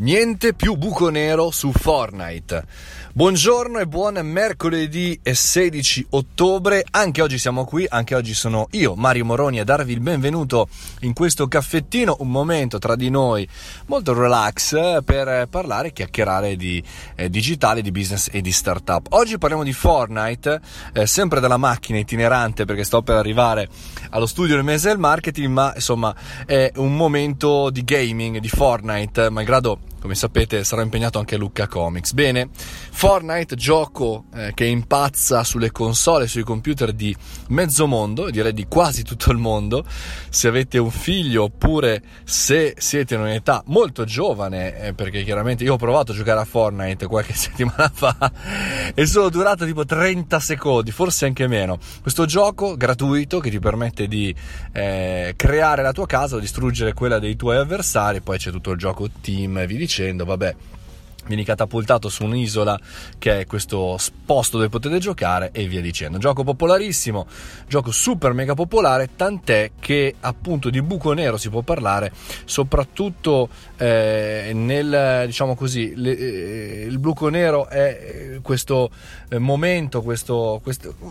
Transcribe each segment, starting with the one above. Niente più buco nero su Fortnite. Buongiorno e buon mercoledì 16 ottobre. Anche oggi siamo qui, anche oggi sono io, Mario Moroni, a darvi il benvenuto in questo caffettino, un momento tra di noi molto relax per parlare e chiacchierare di digitale, di business e di startup. Oggi parliamo di Fortnite, sempre dalla macchina itinerante, perché sto per arrivare allo studio del mese del marketing, ma insomma è un momento di gaming, di Fortnite, malgrado, come sapete, sarà impegnato anche Lucca Comics. Bene, Fortnite, gioco che impazza sulle console e sui computer di mezzo mondo, direi di quasi tutto il mondo. Se avete un figlio oppure se siete in un'età molto giovane, perché chiaramente io ho provato a giocare a Fortnite qualche settimana fa e sono durato tipo 30 secondi, forse anche meno. Questo gioco gratuito che ti permette di creare la tua casa o distruggere quella dei tuoi avversari. Poi c'è tutto il gioco team, vi dicendo, vabbè, vieni catapultato su un'isola che è questo posto dove potete giocare e via dicendo. Gioco popolarissimo, gioco super mega popolare, tant'è che appunto di buco nero si può parlare soprattutto nel, diciamo così, il buco nero è questo momento, questo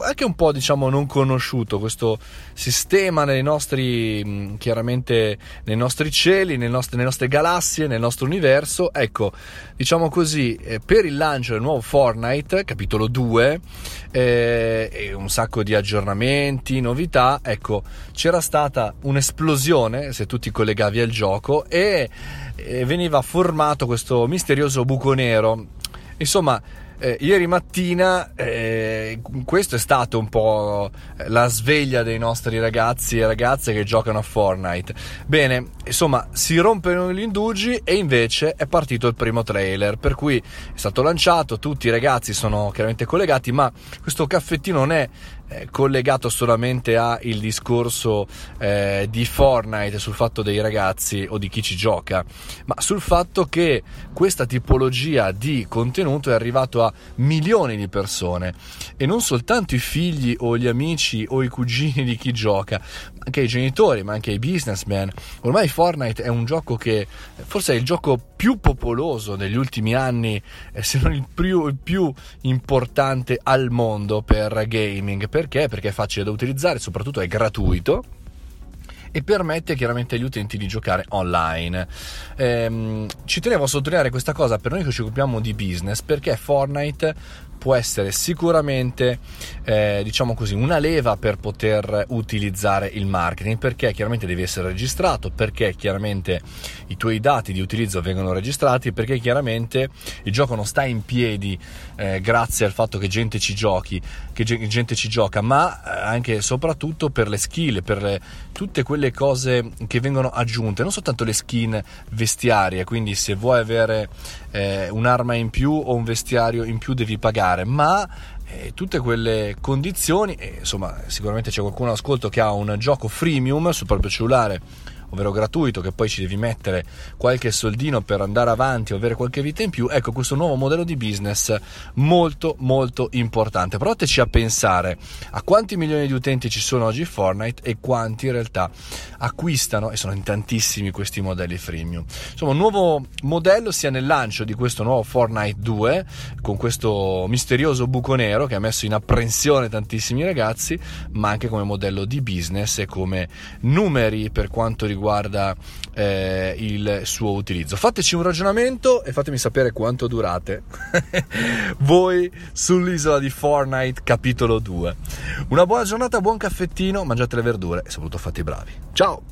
anche un po', diciamo, non conosciuto, questo sistema nei nostri, chiaramente, nei nostri cieli, nelle nostre galassie, nel nostro universo. Ecco, diciamo così, per il lancio del nuovo Fortnite capitolo 2 e un sacco di aggiornamenti, novità, ecco, c'era stata un'esplosione se tu ti collegavi al gioco e veniva formato questo misterioso buco nero. Insomma, ieri mattina questo è stato un po' la sveglia dei nostri ragazzi e ragazze che giocano a Fortnite. Bene, insomma, si rompono gli indugi e invece è partito il primo trailer, per cui è stato lanciato, tutti i ragazzi sono chiaramente collegati, ma questo caffettino non è collegato solamente a il discorso di Fortnite, sul fatto dei ragazzi o di chi ci gioca, ma sul fatto che questa tipologia di contenuto è arrivato a milioni di persone e non soltanto i figli o gli amici o i cugini di chi gioca, ma anche i genitori, ma anche i businessman. Ormai Fortnite è un gioco che forse è il gioco più popoloso degli ultimi anni, se non il più importante al mondo per gaming. Perché è facile da utilizzare, soprattutto è gratuito e permette chiaramente agli utenti di giocare online. Ci tenevo a sottolineare questa cosa per noi che ci occupiamo di business, perché Fortnite può essere sicuramente diciamo così, una leva per poter utilizzare il marketing, perché chiaramente devi essere registrato, perché chiaramente i tuoi dati di utilizzo vengono registrati, perché chiaramente il gioco non sta in piedi grazie al fatto che gente ci gioca, ma anche e soprattutto per le skill, per tutte quelle cose che vengono aggiunte, non soltanto le skin vestiarie. Quindi se vuoi avere un'arma in più o un vestiario in più devi pagare, ma tutte quelle condizioni, insomma, sicuramente c'è qualcuno all'ascolto che ha un gioco freemium sul proprio cellulare, ovvero gratuito, che poi ci devi mettere qualche soldino per andare avanti o avere qualche vita in più. Ecco, questo nuovo modello di business molto molto importante. Provateci a pensare a quanti milioni di utenti ci sono oggi in Fortnite e quanti in realtà acquistano, e sono in tantissimi questi modelli freemium. Insomma, un nuovo modello sia nel lancio di questo nuovo Fortnite 2 con questo misterioso buco nero che ha messo in apprensione tantissimi ragazzi, ma anche come modello di business e come numeri per quanto riguarda il suo utilizzo. Fateci un ragionamento e fatemi sapere quanto durate voi sull'isola di Fortnite capitolo 2. Una buona giornata, buon caffettino, mangiate le verdure e soprattutto fate i bravi. Ciao!